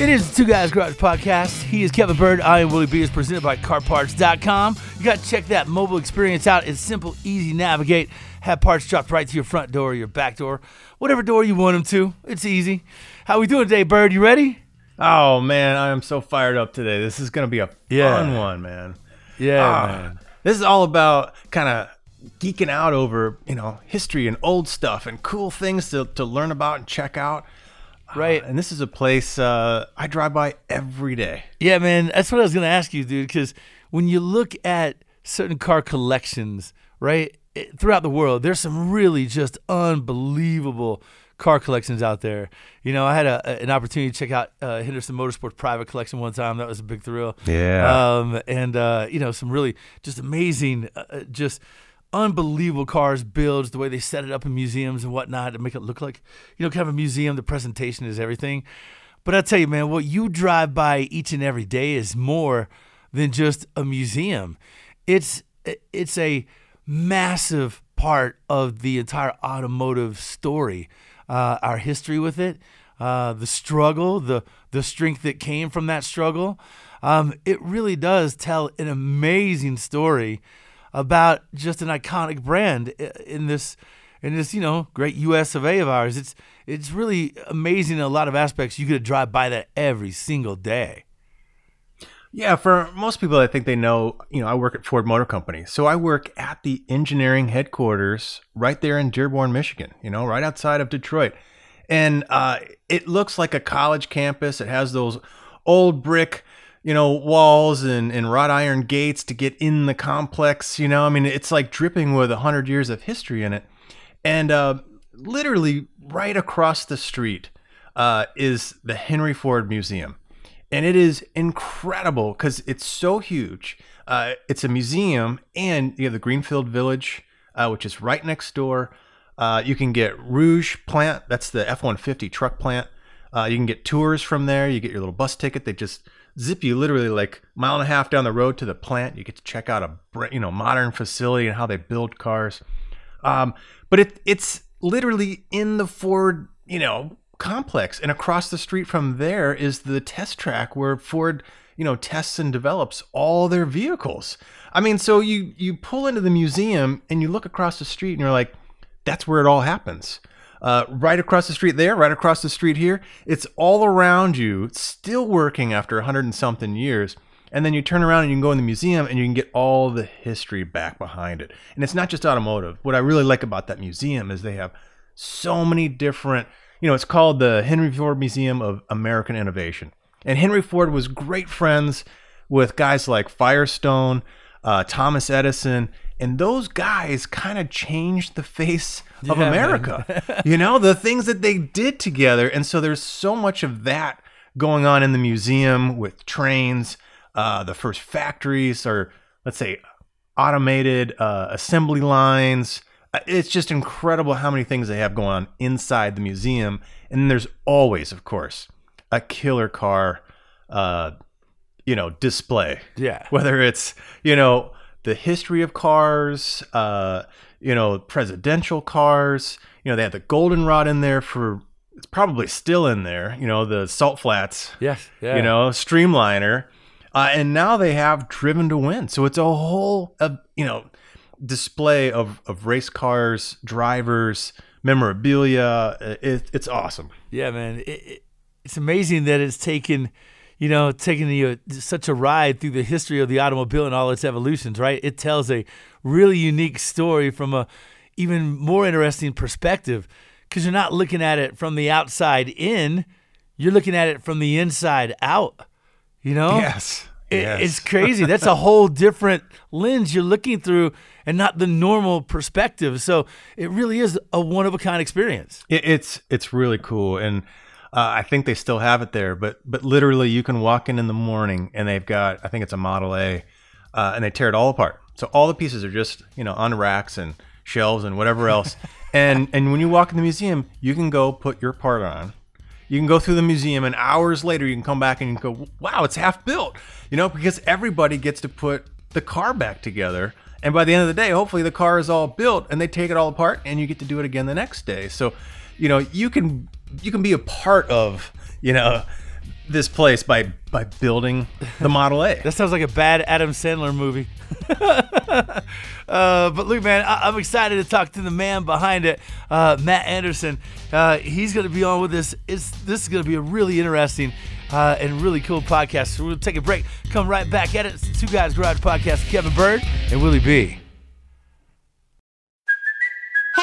It is the Two Guys Garage Podcast. He is Kevin Bird. I am Willie Beers, presented by CarParts.com. You got to check that mobile experience out. It's simple, easy to navigate. Have parts dropped right to your front door or your back door. Whatever door you want them to. It's easy. How we doing today, Bird? You ready? Oh, man. I am so fired up today. This is going to be a fun one, man. Yeah, man. This is all about kind of geeking out over, you know, history and old stuff and cool things to learn about and check out. Right. And this is a place I drive by every day. Yeah, man. That's what I was going to ask you, dude, because when you look at certain car collections, right, throughout the world, there's some really just unbelievable car collections out there. You know, I had an opportunity to check out Henderson Motorsport's private collection one time. That was a big thrill. Yeah. You know, some really just amazing, unbelievable cars, builds, the way they set it up in museums and whatnot to make it look like, you know, kind of a museum. The presentation is everything. But I tell you, man, what you drive by each and every day is more than just a museum. It's a massive part of the entire automotive story, our history with it, the struggle, the strength that came from that struggle. It really does tell an amazing story about just an iconic brand in this, you know, great U.S. of A. of ours. It's really amazing in a lot of aspects. You get to drive by that every single day. Yeah, for most people, I think they know, you know, I work at Ford Motor Company. So I work at the engineering headquarters right there in Dearborn, Michigan, you know, right outside of Detroit. And it looks like a college campus. It has those old brick, you know, walls and wrought iron gates to get in the complex, you know. I mean, it's like dripping with 100 years of history in it. And literally right across the street is the Henry Ford Museum. And it is incredible because it's so huge. It's a museum, and you have the Greenfield Village, which is right next door. You can get Rouge Plant. That's the F-150 truck plant. You can get tours from there. You get your little bus ticket. They just zip you literally like a mile and a half down the road to the plant. You get to check out a, you know, modern facility and how they build cars. But it's literally in the Ford, you know, complex. And across the street from there is the test track where Ford, you know, tests and develops all their vehicles. I mean, so you pull into the museum and you look across the street and you're like, that's where it all happens. Right across the street there, right across the street here. It's all around you, still working after 100 and something years. And then you turn around and you can go in the museum and you can get all the history back behind it. And it's not just automotive. What I really like about that museum is they have so many different, you know, it's called the Henry Ford Museum of American Innovation. And Henry Ford was great friends with guys like Firestone, Thomas Edison, and those guys kind of changed the face of America, you know, the things that they did together. And so there's so much of that going on in the museum with trains, the first factories, or let's say automated assembly lines, It's just incredible how many things they have going on inside the museum. And then there's always, of course, a killer car, display. Yeah. Whether it's, the history of cars, presidential cars, they had the Goldenrod in there for, it's probably still in there, the salt flats, yes, yeah. Streamliner. And now they have Driven to Win. So it's a whole, display of race cars, drivers, memorabilia. It's awesome. Yeah, man. It's amazing that it's taken such a ride through the history of the automobile and all its evolutions, right? It tells a really unique story from a even more interesting perspective because you're not looking at it from the outside in. You're looking at it from the inside out, Yes. Yes. It's crazy. That's a whole different lens you're looking through and not the normal perspective. So it really is a one-of-a-kind experience. It's really cool. And I think they still have it there. But literally, you can walk in the morning, and they've got, I think it's a Model A, and they tear it all apart. So all the pieces are just, on racks and shelves and whatever else. and when you walk in the museum, you can go put your part on. You can go through the museum, and hours later, you can come back and you can go, wow, it's half built, because everybody gets to put the car back together. And by the end of the day, hopefully the car is all built and they take it all apart and you get to do it again the next day. So, you can be a part of, this place by building the Model A. That sounds like a bad Adam Sandler movie. But look, man, I'm excited to talk to the man behind it, Matt Anderson. He's going to be on with us. This is going to be a really interesting and really cool podcast. So we'll take a break. Come right back at it. It's the Two Guys Garage Podcast. Kevin Bird and Willie B. Hey,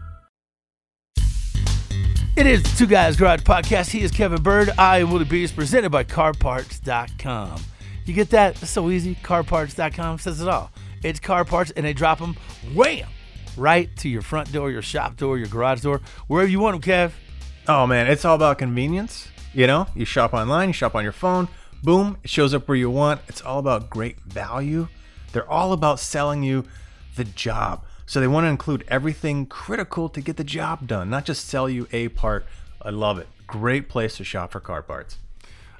It is the Two Guys Garage Podcast. He is Kevin Bird. I am Willie Beers, presented by CarParts.com. You get that? It's so easy. CarParts.com says it all. It's car parts, and they drop them, wham, right to your front door, your shop door, your garage door, wherever you want them, Kev. Oh, man, it's all about convenience. You shop online, you shop on your phone, boom, it shows up where you want. It's all about great value. They're all about selling you the job. So they want to include everything critical to get the job done, not just sell you a part. I love it. Great place to shop for car parts.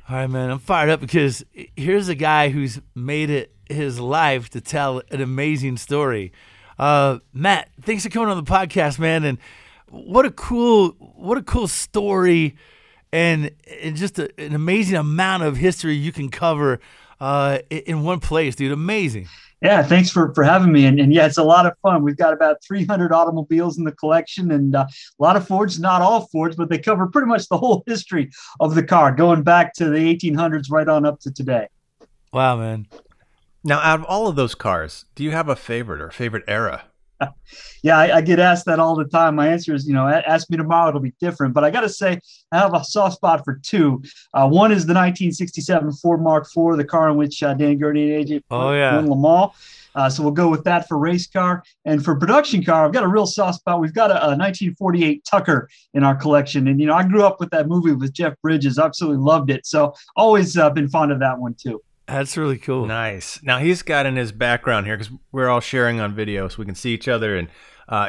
All right, man, I'm fired up because here's a guy who's made it his life to tell an amazing story. Matt, thanks for coming on the podcast, man. And what a cool story and just an amazing amount of history you can cover in one place, dude. Amazing. Yeah, thanks for having me. And yeah, it's a lot of fun. We've got about 300 automobiles in the collection and a lot of Fords, not all Fords, but they cover pretty much the whole history of the car, going back to the 1800s right on up to today. Wow, man. Now, out of all of those cars, do you have a favorite or favorite era? Yeah, I get asked that all the time. My answer is, ask me tomorrow, it'll be different. But I got to say, I have a soft spot for two. One is the 1967 Ford Mark IV, the car in which Dan Gurney and A.J. won Le Mans. So we'll go with that for race car. And for production car, I've got a real soft spot. We've got a 1948 Tucker in our collection. And, I grew up with that movie with Jeff Bridges. Absolutely loved it. So always been fond of that one, too. That's really cool. Nice. Now, he's got in his background here, because we're all sharing on video so we can see each other. And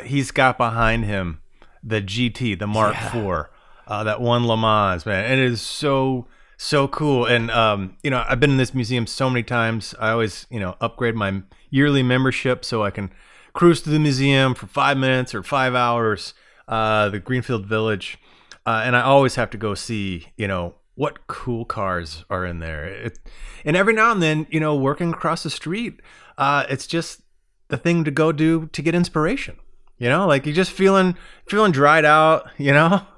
he's got behind him the GT, the Mark IV, that won Le Mans, man. And it is so, so cool. And, I've been in this museum so many times. I always, upgrade my yearly membership so I can cruise through the museum for 5 minutes or 5 hours, the Greenfield Village. And I always have to go see, what cool cars are in there. And every now and then, working across the street, it's just the thing to go do to get inspiration. Like you're just feeling dried out, I'm not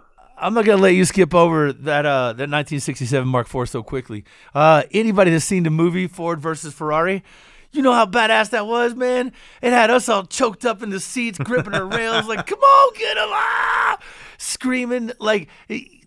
going to let you skip over that 1967 Mark IV so quickly. Anybody that's seen the movie Ford versus Ferrari, You know how badass that was, man? It had us all choked up in the seats, gripping our rails, like, come on, get alive! Screaming, like,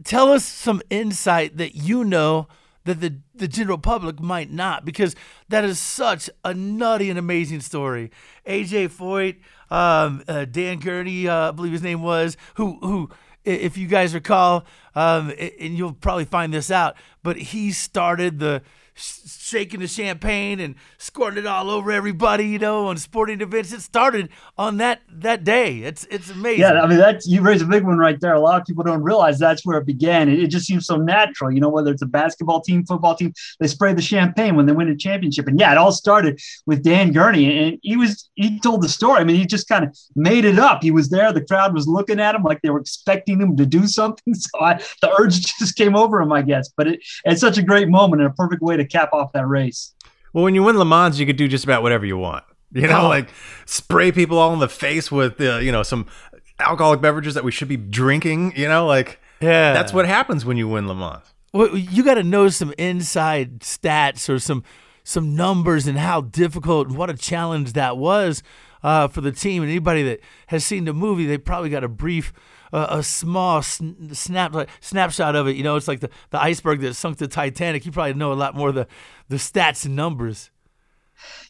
tell us some insight that you know that the general public might not, because that is such a nutty and amazing story. A.J. Foyt, Dan Gurney, I believe his name was, who if you guys recall, and you'll probably find this out, but he started the shaking the champagne and squirting it all over everybody, you know, on sporting events. It started on that day. It's amazing. Yeah, I mean, you raise a big one right there. A lot of people don't realize that's where it began. It just seems so natural, you know, whether it's a basketball team, football team, they spray the champagne when they win a championship. And yeah, it all started with Dan Gurney, and he told the story. I mean, he just kind of made it up. He was there. The crowd was looking at him like they were expecting him to do something. So the urge just came over him, I guess. But it's such a great moment and a perfect way to cap off that race. Well, when you win Le Mans, you could do just about whatever you want, you know, like spray people all in the face with, you know, some alcoholic beverages that we should be drinking, you know, like, yeah, that's what happens when you win Le Mans. Well, you got to know some inside stats or some numbers and how difficult and what a challenge that was for the team. And anybody that has seen the movie, they probably got a brief snapshot of it. You know, it's like the iceberg that sunk the Titanic. You probably know a lot more of the stats and numbers.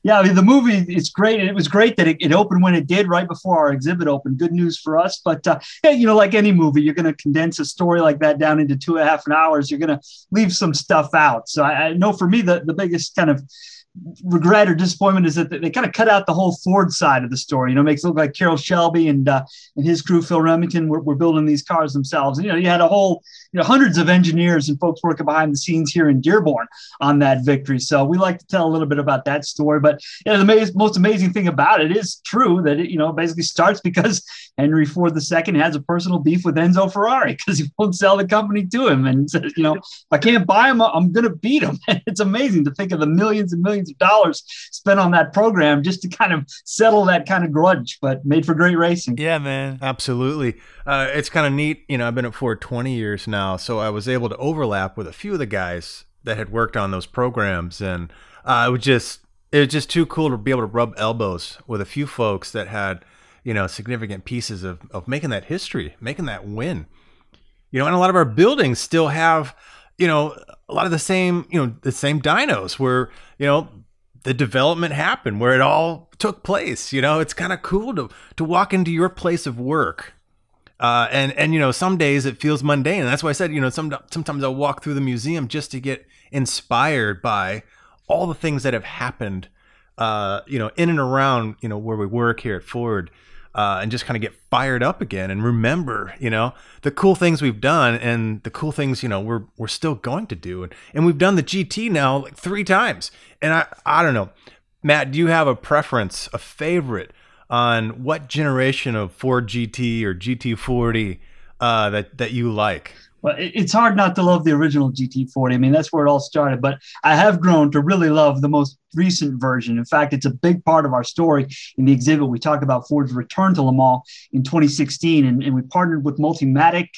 Yeah, I mean, the movie is great, and it was great that it opened when it did, right before our exhibit opened. Good news for us. But, yeah, you know, like any movie, you're going to condense a story like that down into 2.5 hours. You're going to leave some stuff out. So I know for me, the biggest kind of regret or disappointment is that they kind of cut out the whole Ford side of the story. You know, makes it look like Carroll Shelby and his crew, Phil Remington, were building these cars themselves. And, you know, you had a whole, you know, hundreds of engineers and folks working behind the scenes here in Dearborn on that victory. So we like to tell a little bit about that story. But, you know, the most amazing thing about it is true that it, you know, basically starts because Henry Ford II has a personal beef with Enzo Ferrari because he won't sell the company to him. And says, you know, if I can't buy him, I'm going to beat him. And it's amazing to think of the millions and millions of dollars spent on that program just to kind of settle that kind of grudge, but made for great racing. Yeah, man. Absolutely. It's kind of neat. You know, I've been at Ford 20 years now, so I was able to overlap with a few of the guys that had worked on those programs. And it was just too cool to be able to rub elbows with a few folks that had, you know, significant pieces of making that history, making that win. You know, and a lot of our buildings still have, you know, a lot of the same, you know, the same dynos where, you know, the development happened, where it all took place. You know, it's kind of cool to walk into your place of work. And, you know, some days it feels mundane. And that's why I said, you know, sometimes I'll walk through the museum just to get inspired by all the things that have happened, you know, in and around, you know, where we work here at Ford, and just kind of get fired up again and remember, you know, the cool things we've done and the cool things, you know, we're still going to do. And we've done the GT now like 3 times. And I don't know, Matt, do you have a preference, a favorite on what generation of Ford GT or GT40 that you like? Well, it's hard not to love the original GT40. I mean, that's where it all started. But I have grown to really love the most recent version. In fact, it's a big part of our story in the exhibit. We talk about Ford's return to Le Mans in 2016, and we partnered with Multimatic.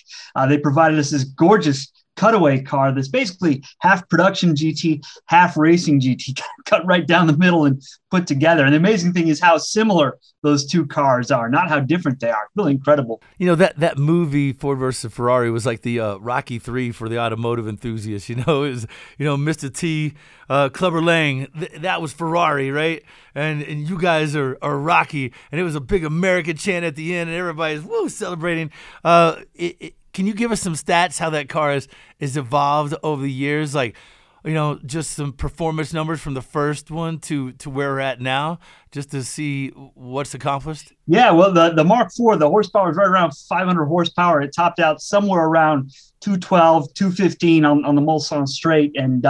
They provided us this gorgeous cutaway car that's basically half production GT, half racing GT, cut right down the middle and put together. And the amazing thing is how similar those two cars are, not how different they are. Really incredible. You know, that movie Ford versus Ferrari was like the Rocky III for the automotive enthusiasts. You know, it was, you know, Mr. T, Clubber Lang, that was Ferrari, right? And you guys are Rocky, and it was a big American chant at the end, and everybody's celebrating. Can you give us some stats how that car is evolved over the years? Like, you know, just some performance numbers from the first one to where we're at now, just to see what's accomplished? Yeah, well, the Mark IV, the horsepower is right around 500 horsepower. It topped out somewhere around 212, 215 on the Mulsanne straight. And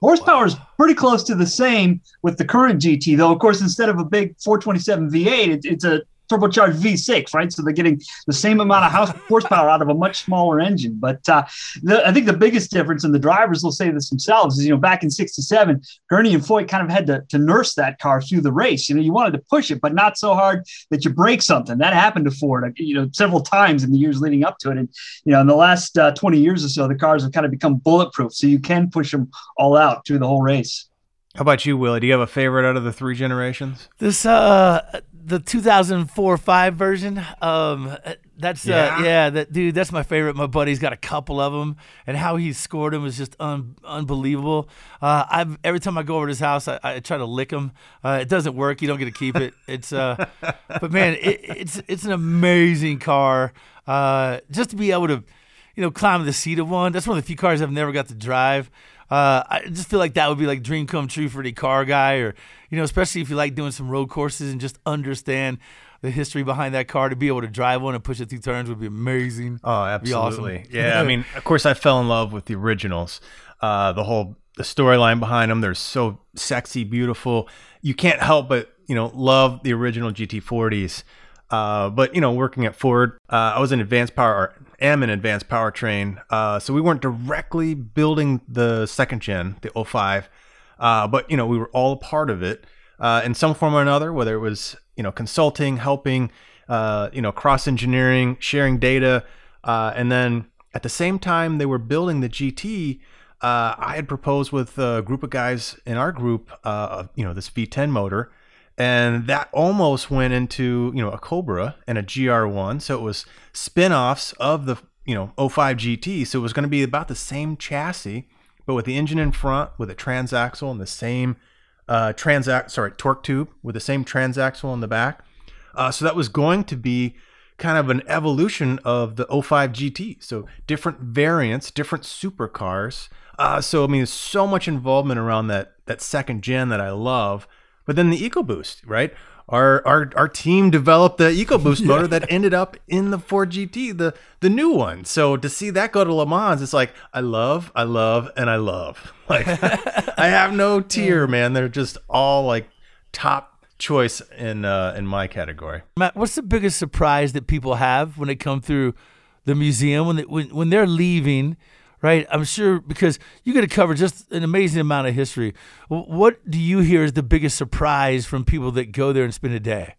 horsepower is pretty close to the same with the current GT, though, of course, instead of a big 427 V8, it's a turbocharged V6, right? So they're getting the same amount of horsepower out of a much smaller engine. But I think the biggest difference, and the drivers will say this themselves, is, you know, back in 67, Gurney and Foyt kind of had to nurse that car through the race. You know, you wanted to push it, but not so hard that you break something. That happened to Ford, you know, several times in the years leading up to it. And, you know, in the last 20 years or so, the cars have kind of become bulletproof. So you can push them all out through the whole race. How about you, Willie? Do you have a favorite out of the three generations? This, the 2004-05 version. That's dude. That's my favorite. My buddy's got a couple of them, and how he scored them was just unbelievable. Every time I go over to his house, I try to lick him. It doesn't work. You don't get to keep it. But man, it's an amazing car. Just to be able to, climb the seat of one. That's one of the few cars I've never got to drive. I just feel like that would be like dream come true for any car guy, or especially if you like doing some road courses and just understand the history behind that car. To be able to drive one and push it through turns would be amazing. Oh, absolutely! It'd be awesome. Yeah, I mean, of course, I fell in love with the originals. The storyline behind them, they're so sexy, beautiful. You can't help but love the original GT40s. But working at Ford, I was in advanced power. Am an advanced powertrain, so we weren't directly building the second gen, the 05, but we were all a part of it in some form or another, whether it was consulting, helping, cross engineering, sharing data, and then at the same time they were building the GT, I had proposed with a group of guys in our group, this V10 motor, and that almost went into a Cobra and a GR1, so it was spin-offs of the 05 GT. So it was going to be about the same chassis, but with the engine in front, with a transaxle, and the same torque tube, with the same transaxle in the back. So that was going to be kind of an evolution of the 05 GT. So different variants, different supercars. So I mean, there's so much involvement around that second gen that I love. But then the EcoBoost, right? Our team developed the EcoBoost motor that ended up in the Ford GT, the new one. So to see that go to Le Mans, it's like, I love, and I love. Like, I have no tier, man. They're just all like top choice in my category. Matt, what's the biggest surprise that people have when they come through the museum, when they're leaving? Right, I'm sure, because you get to cover just an amazing amount of history. What do you hear is the biggest surprise from people that go there and spend a day?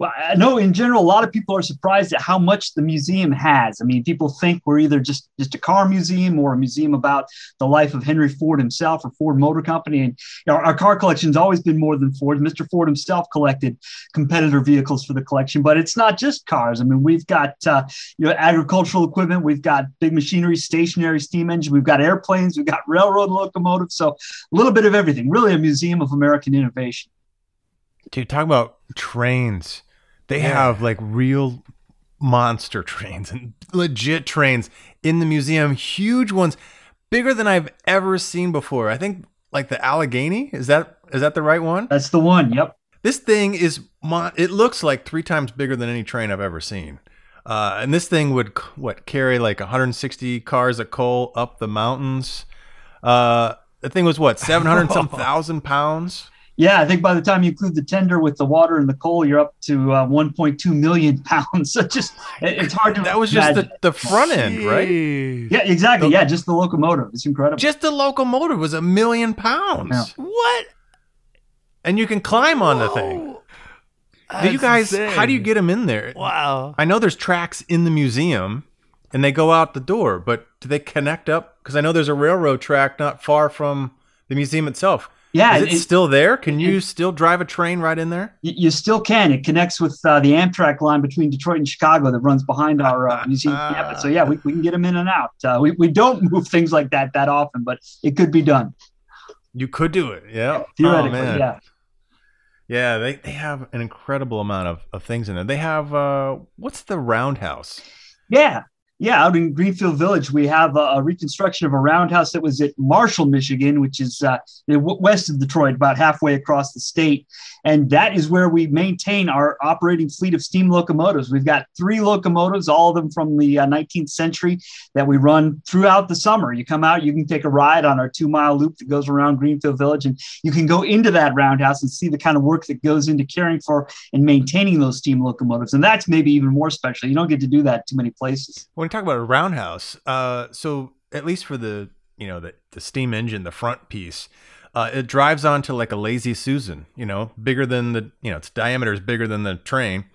Well, I know in general, a lot of people are surprised at how much the museum has. I mean, people think we're either just a car museum or a museum about the life of Henry Ford himself or Ford Motor Company. And our car collection's always been more than Ford. Mr. Ford himself collected competitor vehicles for the collection, but it's not just cars. I mean, we've got agricultural equipment. We've got big machinery, stationary steam engines. We've got airplanes. We've got railroad locomotives. So a little bit of everything, really a museum of American innovation. Dude, talk about trains. They have like real monster trains and legit trains in the museum. Huge ones, bigger than I've ever seen before. I think like the Allegheny. Is that the right one? That's the one. Yep. This thing it looks like 3 times bigger than any train I've ever seen. And this thing would carry like 160 cars of coal up the mountains. The thing was 700,000 pounds. Yeah, I think by the time you include the tender with the water and the coal, you're up to 1.2 million pounds. So it's hard to. That was just the front end, right? Yeah, exactly. Yeah, just the locomotive. It's incredible. Just the locomotive was 1 million pounds. Yeah. What? And you can climb on the thing. Do you guys, insane. How do you get them in there? Wow. I know there's tracks in the museum and they go out the door, but do they connect up? Because I know there's a railroad track not far from the museum itself. Yeah, is it still there? Can you still drive a train right in there? You still can. It connects with the Amtrak line between Detroit and Chicago that runs behind our museum campus. So yeah, we can get them in and out. We don't move things like that often, but it could be done. You could do it. Yeah. Theoretically, yeah. Yeah, they have an incredible amount of things in there. They have, what's the roundhouse? Yeah. Yeah, out in Greenfield Village, we have a reconstruction of a roundhouse that was at Marshall, Michigan, which is west of Detroit, about halfway across the state. And that is where we maintain our operating fleet of steam locomotives. We've got 3 locomotives, all of them from the 19th century, that we run throughout the summer. You come out, you can take a ride on our 2-mile loop that goes around Greenfield Village, and you can go into that roundhouse and see the kind of work that goes into caring for and maintaining those steam locomotives. And that's maybe even more special. You don't get to do that too many places. Well, talk about a roundhouse, so at least for the the steam engine, the front piece, it drives onto like a Lazy Susan, bigger than the its diameter is bigger than the train,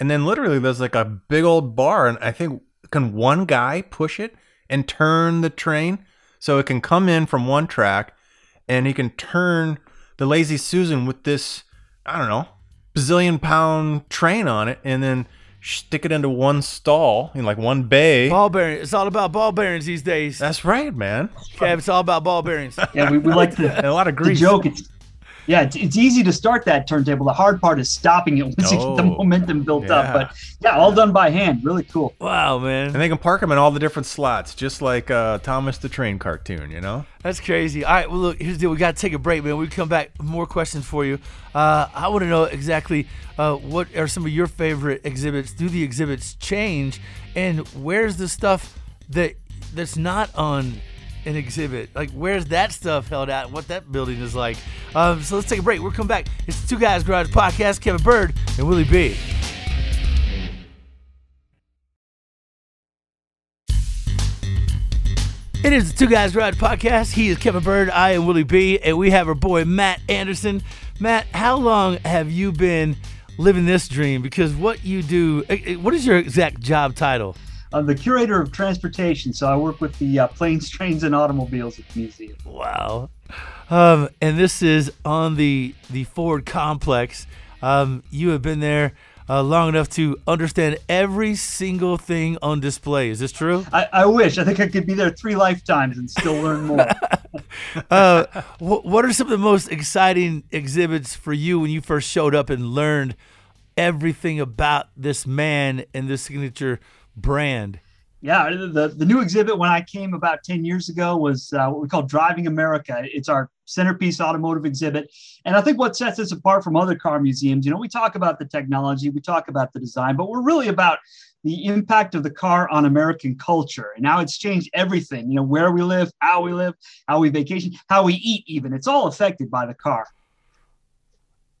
and then literally there's like a big old bar, and I think can one guy push it and turn the train, so it can come in from one track and he can turn the Lazy Susan with this, I don't know, bazillion pound train on it, and then stick it into one stall in like one bay. Ball bearings. It's all about ball bearings these days. That's right, man. Kev, it's all about ball bearings. Yeah, we like to and a lot of grease. The joke. It's easy to start that turntable. The hard part is stopping it once you get the momentum built up. But yeah, all done by hand. Really cool. Wow, man. And they can park them in all the different slots, just like Thomas the Train cartoon, you know? That's crazy. All right, well, look, here's the deal. We got to take a break, man. We come back with more questions for you. I want to know exactly what are some of your favorite exhibits. Do the exhibits change? And where's the stuff that's not on an exhibit? Like, where's that stuff held out? What that building is like? So let's take a break. We'll come back. It's the Two Guys Garage Podcast. Kevin Bird and Willie B. It is the Two Guys Garage Podcast. He is Kevin Bird. I am Willie B. And we have our boy Matt Anderson. Matt, how long have you been living this dream? Because what you do, what is your exact job title? I'm the curator of transportation, so I work with the planes, trains, and automobiles at the museum. Wow. And this is on the Ford complex. You have been there long enough to understand every single thing on display. Is this true? I wish. I think I could be there 3 lifetimes and still learn more. What are some of the most exciting exhibits for you when you first showed up and learned everything about this man and this signature brand? Yeah, the new exhibit when I came about 10 years ago was what we call Driving America. It's our centerpiece automotive exhibit. And I think what sets us apart from other car museums, you know, we talk about the technology, we talk about the design, but we're really about the impact of the car on American culture. And now it's changed everything, you know, where we live, how we vacation, how we eat even. It's all affected by the car.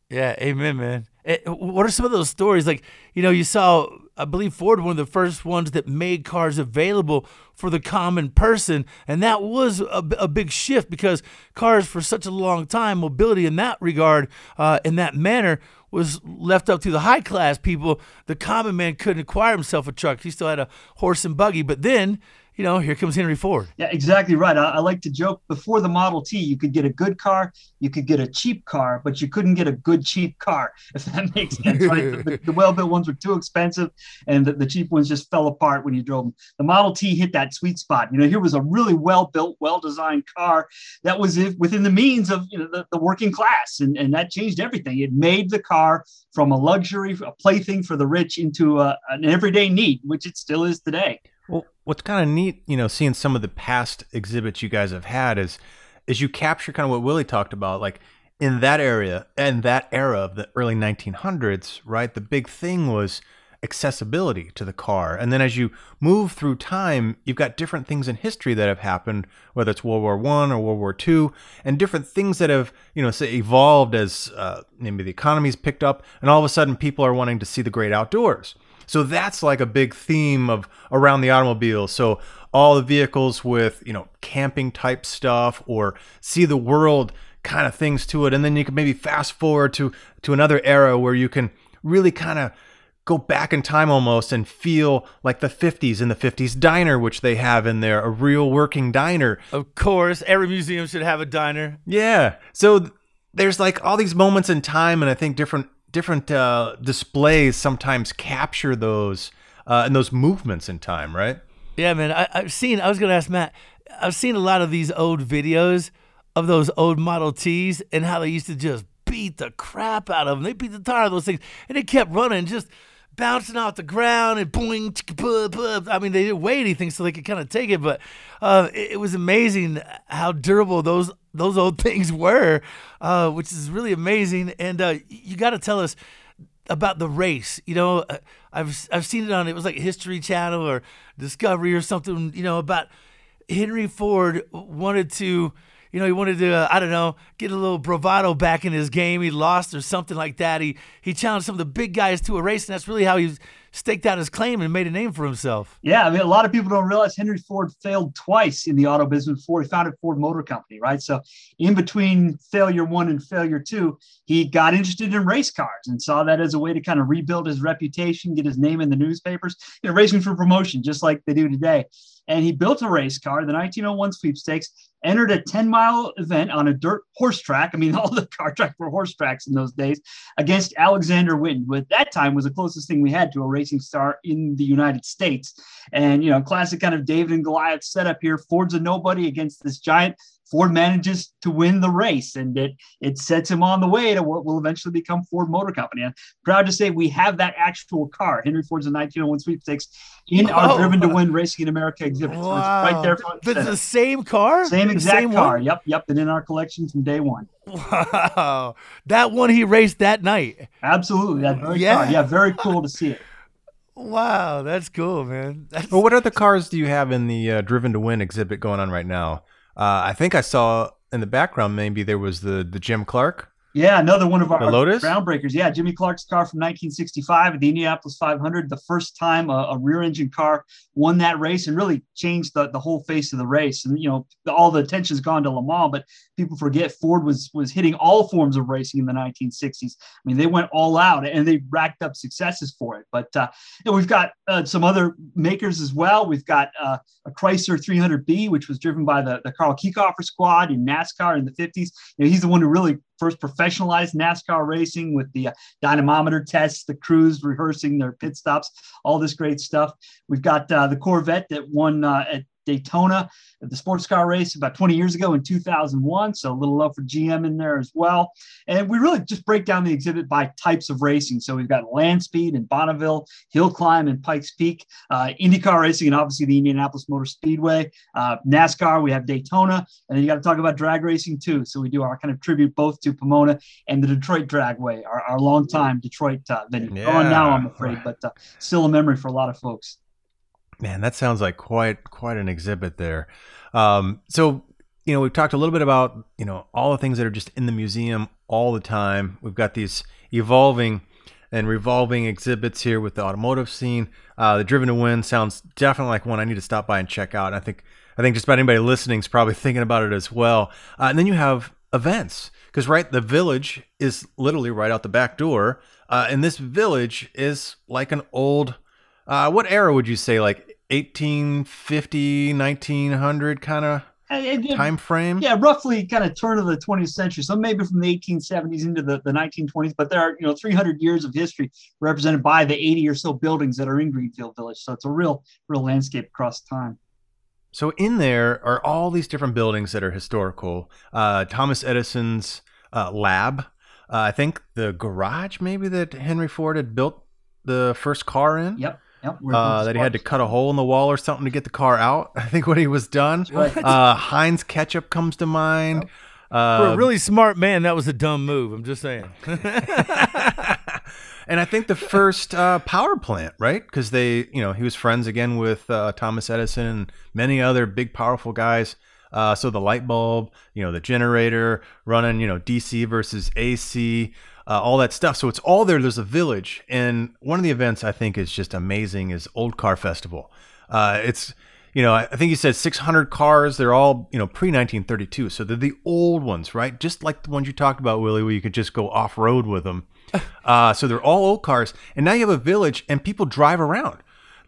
Yeah, amen, man. What are some of those stories? Like, you know, you saw, I believe Ford, one of the first ones that made cars available for the common person. And that was a big shift because cars for such a long time, mobility in that regard, in that manner, was left up to the high class people. The common man couldn't acquire himself a truck. He still had a horse and buggy. But then, you know, here comes Henry Ford. Yeah, exactly right. I like to joke, before the Model T, you could get a good car, you could get a cheap car, but you couldn't get a good cheap car, if that makes sense, right? The well-built ones were too expensive, and the cheap ones just fell apart when you drove them. The Model T hit that sweet spot. You know, here was a really well-built, well-designed car that was within the means of, you know, the working class, and that changed everything. It made the car from a luxury, a plaything for the rich, into an everyday need, which it still is today. Well, what's kind of neat, you know, seeing some of the past exhibits you guys have had is you capture kind of what Willie talked about, like in that area and that era of the early 1900s, right? The big thing was accessibility to the car. And then as you move through time, you've got different things in history that have happened, whether it's World War I or World War II, and different things that have, you know, say evolved as maybe the economy's picked up, and all of a sudden people are wanting to see the great outdoors. So that's like a big theme of around the automobile. So all the vehicles with, you know, camping type stuff or see the world kind of things to it. And then you can maybe fast forward to another era where you can really kind of go back in time almost and feel like the 50s and the 50s diner, which they have in there, a real working diner. Of course, every museum should have a diner. Yeah. So there's like all these moments in time, and I think different displays sometimes capture those and those movements in time, right? Yeah, man. I've seen a lot of these old videos of those old Model Ts and how they used to just beat the crap out of them. They beat the tire of those things, and they kept running, just bouncing off the ground and boing, boop. I mean, they didn't weigh anything, so they could kind of take it, but it was amazing how durable those old things were, which is really amazing. And you got to tell us about the race. You know, I've seen it on, it was like History Channel or Discovery or something, you know, about Henry Ford wanted to I don't know, get a little bravado back in his game. He lost or something like that. He challenged some of the big guys to a race, and that's really how he staked out his claim and made a name for himself. Yeah, I mean, a lot of people don't realize Henry Ford failed twice in the auto business before he founded Ford Motor Company, right? So in between failure one and failure two, he got interested in race cars and saw that as a way to kind of rebuild his reputation, get his name in the newspapers, you know, racing for promotion, just like they do today. And he built a race car, the 1901 Sweepstakes, entered a 10-mile event on a dirt horse track. I mean, all the car tracks were horse tracks in those days, against Alexander Wynn, who at that time was the closest thing we had to a racing star in the United States. And, you know, classic kind of David and Goliath setup here. Ford's a nobody against this giant. Ford manages to win the race, and it sets him on the way to what will eventually become Ford Motor Company. I'm proud to say we have that actual car, Henry Ford's 1901 Sweepstakes, in our Driven to Win Racing in America exhibit. Wow. So it's right there. That's the same car? Same exact car. One? Yep. And in our collection from day one. Wow. That one he raced that night. Absolutely. That very car. Yeah, very cool to see it. Wow, that's cool, man. Well, what other cars do you have in the Driven to Win exhibit going on right now? I think I saw in the background, maybe there was the Jim Clark. Yeah, another one of our groundbreakers. Yeah, Jimmy Clark's car from 1965 at the Indianapolis 500, the first time a rear-engine car won that race and really changed the whole face of the race. And, you know, all the attention's gone to Le Mans, but people forget Ford was hitting all forms of racing in the 1960s. I mean, they went all out and they racked up successes for it. But and we've got some other makers as well. We've got a Chrysler 300B, which was driven by the Carl Kiekhofer squad in NASCAR in the 50s. You know, he's the one who really first professionalized NASCAR racing with the dynamometer tests, the crews rehearsing their pit stops, all this great stuff. We've got the Corvette that won at Daytona at the sports car race about 20 years ago in 2001. So a little love for GM in there as well. And we really just break down the exhibit by types of racing. So we've got land speed in Bonneville, hill climb in Pikes Peak, IndyCar racing, and obviously the Indianapolis Motor Speedway, NASCAR, we have Daytona, and then you got to talk about drag racing too. So we do our kind of tribute both to Pomona and the Detroit Dragway, our longtime Detroit venue. Yeah. Gone now, I'm afraid, but still a memory for a lot of folks. Man, that sounds like quite an exhibit there. So, you know, we've talked a little bit about, you know, all the things that are just in the museum all the time. We've got these evolving and revolving exhibits here with the automotive scene. The Driven to Win sounds definitely like one I need to stop by and check out. And I think just about anybody listening is probably thinking about it as well. And then you have events because, right, the village is literally right out the back door. And this village is like an old, what era would you say, like 1850, 1900 kind of time frame? Yeah, roughly kind of turn of the 20th century. So maybe from the 1870s into the 1920s. But there are, you know, 300 years of history represented by the 80 or so buildings that are in Greenfield Village. So it's a real landscape across time. So in there are all these different buildings that are historical. Thomas Edison's lab. I think the garage maybe that Henry Ford had built the first car in. Yep. That he had to cut a hole in the wall or something to get the car out. I think when he was done, Heinz ketchup comes to mind. Yep. For a really smart man, that was a dumb move. I'm just saying. And I think the first power plant, right? Because they, you know, he was friends again with Thomas Edison and many other big, powerful guys. So the light bulb, you know, the generator running, you know, DC versus AC. All that stuff. So it's all there. There's a village. And one of the events I think is just amazing is Old Car Festival. It's, you know, I think you said 600 cars. They're all, you know, pre-1932. So they're the old ones, right? Just like the ones you talked about, Willie, where you could just go off-road with them. So they're all old cars. And now you have a village and people drive around.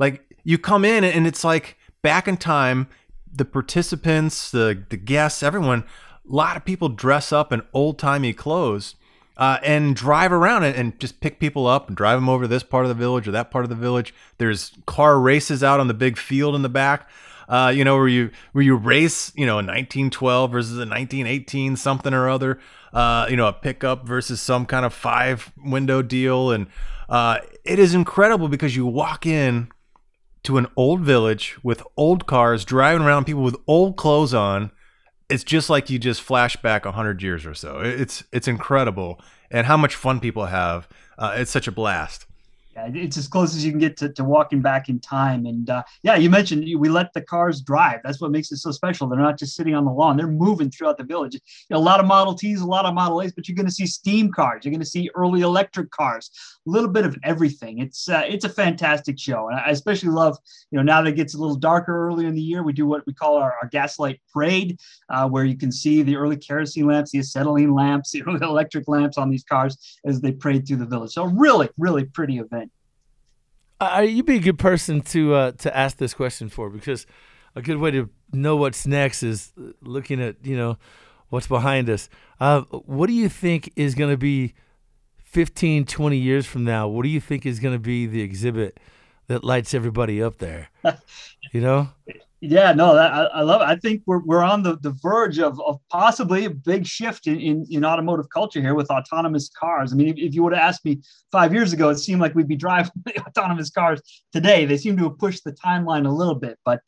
Like you come in and it's like back in time, the participants, the guests, everyone, a lot of people dress up in old-timey clothes. And drive around it and just pick people up and drive them over to this part of the village or that part of the village. There's car races out on the big field in the back, you know, where you race, you know, a 1912 versus a 1918 something or other, you know, a pickup versus some kind of 5-window deal. And it is incredible because you walk in to an old village with old cars driving around, people with old clothes on. It's just like you just flash back 100 years or so. It's incredible. And how much fun people have. It's such a blast. Yeah, it's as close as you can get to walking back in time. And yeah, you mentioned we let the cars drive. That's what makes it so special. They're not just sitting on the lawn. They're moving throughout the village. You know, a lot of Model Ts, a lot of Model As, but you're going to see steam cars. You're going to see early electric cars, a little bit of everything. It's a fantastic show. And I especially love, you know, now that it gets a little darker earlier in the year, we do what we call our gaslight parade, where you can see the early kerosene lamps, the acetylene lamps, the early electric lamps on these cars as they parade through the village. So really, really pretty event. You'd be a good person to ask this question for, because a good way to know what's next is looking at, you know, what's behind us. What do you think is going to be 15, 20 years from now? What do you think is going to be the exhibit that lights everybody up there? You know? Yeah, no, I love it. I think we're on the verge of possibly a big shift in automotive culture here with autonomous cars. I mean, if you would have asked me 5 years ago, it seemed like we'd be driving autonomous cars today. They seem to have pushed the timeline a little bit, but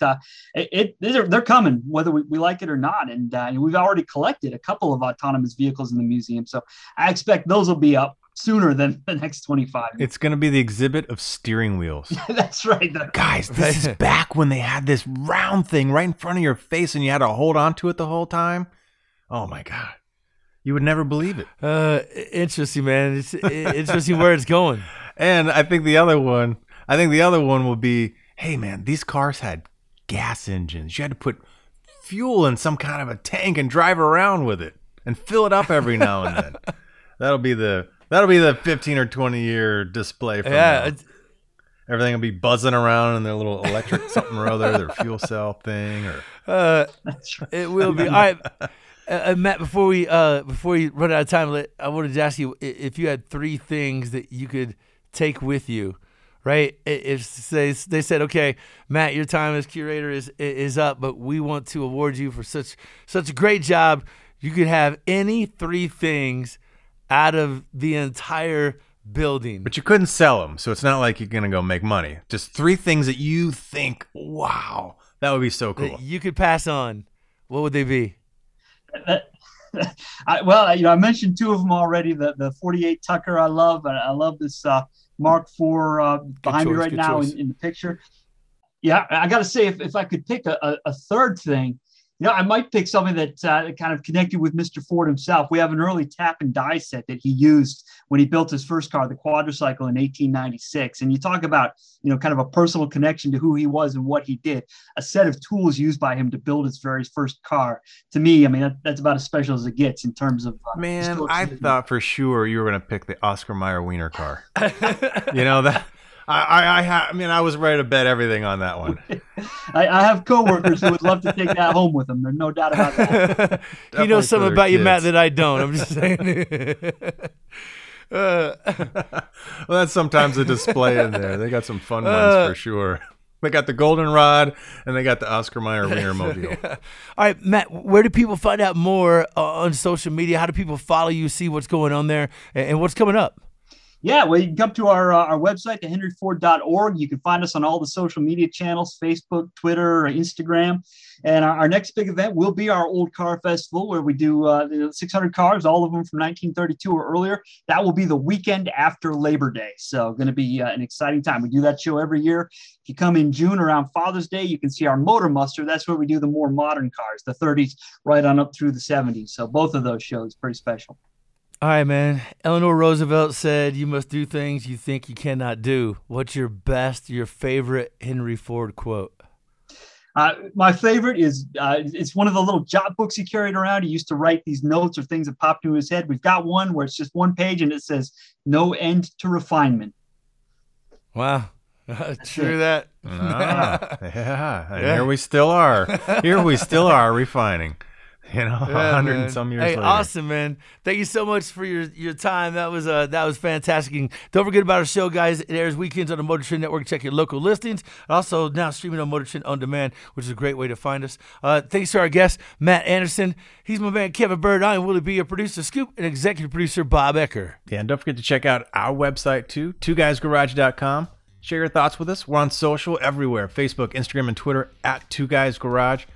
they're coming, whether we like it or not. And we've already collected a couple of autonomous vehicles in the museum. So I expect those will be up sooner than the next 25 years. It's going to be the exhibit of steering wheels. That's right. Guys, this is back when they had this round thing right in front of your face and you had to hold on to it the whole time. Oh, my God. You would never believe it. Interesting, man. It's interesting where it's going. And I think the other one will be, hey, man, these cars had gas engines. You had to put fuel in some kind of a tank and drive around with it and fill it up every now and then. That'll be the 15 or 20 year display. Everything will be buzzing around in their little electric something or other, their fuel cell thing. It will be. All right, Matt. Before you run out of time, I wanted to ask you if you had three things that you could take with you, right? If they said, okay, Matt, your time as curator is up, but we want to award you for such a great job. You could have any three things out of the entire building. But you couldn't sell them, so it's not like you're going to go make money. Just three things that you think, wow, that would be so cool. You could pass on. What would they be? I mentioned two of them already. The 48 Tucker I love. I love this Mark IV behind me right now in the picture. Yeah, I got to say, if I could pick a third thing, you know, I might pick something that kind of connected with Mr. Ford himself. We have an early tap and die set that he used when he built his first car, the quadricycle, in 1896. And you talk about, you know, kind of a personal connection to who he was and what he did. A set of tools used by him to build his very first car. To me, I mean, that's about as special as it gets in terms of. Man, I thought for sure you were going to pick the Oscar Mayer Wiener car. You know, that. I was ready to bet everything on that one. I have coworkers who would love to take that home with them. There's no doubt about that. You know something about you, Matt, that I don't. I'm just saying. Well, that's sometimes a display in there. They got some fun ones for sure. They got the Goldenrod and they got the Oscar Mayer Wiener Mobile. Yeah. All right, Matt, where do people find out more on social media? How do people follow you, see what's going on there and what's coming up? Yeah, well, you can come to our website, henryford.org. You can find us on all the social media channels, Facebook, Twitter, Instagram. And our next big event will be our Old Car Festival, where we do 600 cars, all of them from 1932 or earlier. That will be the weekend after Labor Day. So going to be an exciting time. We do that show every year. If you come in June around Father's Day, you can see our Motor Muster. That's where we do the more modern cars, the 30s right on up through the 70s. So both of those shows, pretty special. All right, man. Eleanor Roosevelt said, "You must do things you think you cannot do." What's your favorite Henry Ford quote? My favorite is, it's one of the little jot books he carried around. He used to write these notes or things that popped into his head. We've got one where it's just one page and it says, "No end to refinement." Wow. True that. Yeah. And Here we still are refining. You know, 100 and some years later. Hey, awesome, man. Thank you so much for your time. That was fantastic. And don't forget about our show, guys. It airs weekends on the Motor Trend Network. Check your local listings. And also now streaming on Motor Trend On Demand, which is a great way to find us. Thanks to our guest, Matt Anderson. He's my man, Kevin Bird. I am Willie B., your producer, Scoop, and executive producer, Bob Ecker. Yeah, and don't forget to check out our website, too, twoguysgarage.com. Share your thoughts with us. We're on social everywhere, Facebook, Instagram, and Twitter, at Two Guys Garage.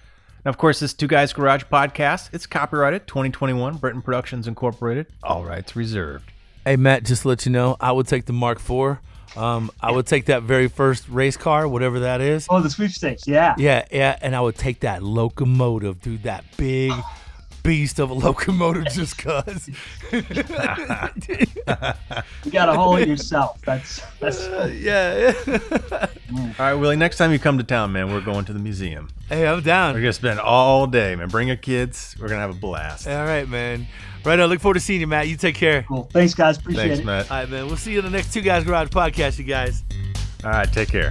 Now, of course, this Two Guys Garage podcast, it's copyrighted 2021, Britton Productions Incorporated. All rights reserved. Hey, Matt, just to let you know, I would take the Mark IV I would take that very first race car, whatever that is. Oh, the sweepstakes, yeah. Yeah, and I would take that locomotive, dude, that big beast of a locomotive just because. You got a hole in yourself. That's yeah. All right, Willie, next time you come to town, man, we're going to the museum. Hey, I'm down. We're going to spend all day, man. Bring your kids. We're going to have a blast. All right, man. Right on. Look forward to seeing you, Matt. You take care. Cool. Thanks, guys. Appreciate it. Thanks, Matt. All right, man. We'll see you in the next Two Guys Garage podcast, you guys. All right. Take care.